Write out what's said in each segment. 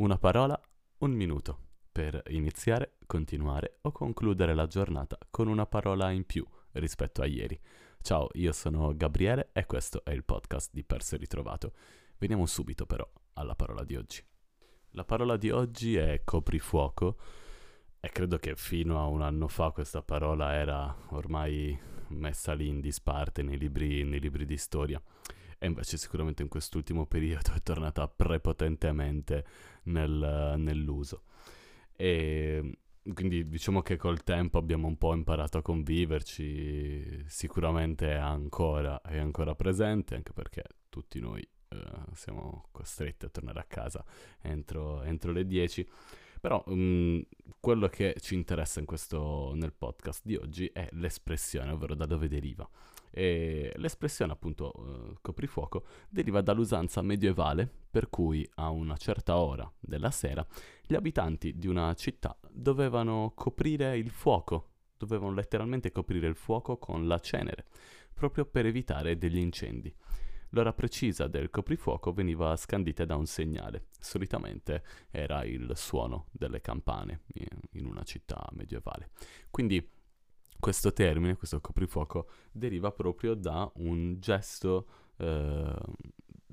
Una parola, un minuto, per iniziare, continuare o concludere la giornata con una parola in più rispetto a ieri. Ciao, io sono Gabriele e questo è il podcast di Perso Ritrovato. Veniamo subito però alla parola di oggi. La parola di oggi è coprifuoco e credo che fino a un anno fa questa parola era ormai messa lì in disparte nei libri di storia. E invece sicuramente in quest'ultimo periodo è tornata prepotentemente nell'uso. E quindi diciamo che col tempo abbiamo un po' imparato a conviverci, sicuramente è ancora presente, anche perché tutti noi siamo costretti a tornare a casa entro le 10. Però quello che ci interessa nel podcast di oggi è l'espressione, ovvero da dove deriva. E l'espressione appunto coprifuoco deriva dall'usanza medievale per cui a una certa ora della sera gli abitanti di una città dovevano coprire il fuoco, dovevano letteralmente coprire il fuoco con la cenere, proprio per evitare degli incendi. L'ora precisa del coprifuoco veniva scandita da un segnale, solitamente era il suono delle campane in una città medievale. Quindi questo termine, questo coprifuoco, deriva proprio da un gesto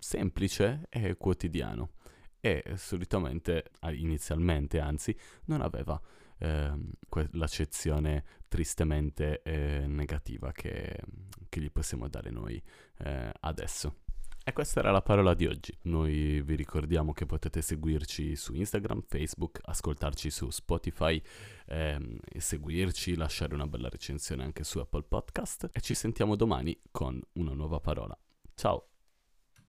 semplice e quotidiano e solitamente, inizialmente anzi, non aveva l'accezione tristemente negativa che gli possiamo dare noi adesso. E questa era la parola di oggi. Noi vi ricordiamo che potete seguirci su Instagram, Facebook, ascoltarci su Spotify, seguirci, lasciare una bella recensione anche su Apple Podcast e ci sentiamo domani con una nuova parola. Ciao!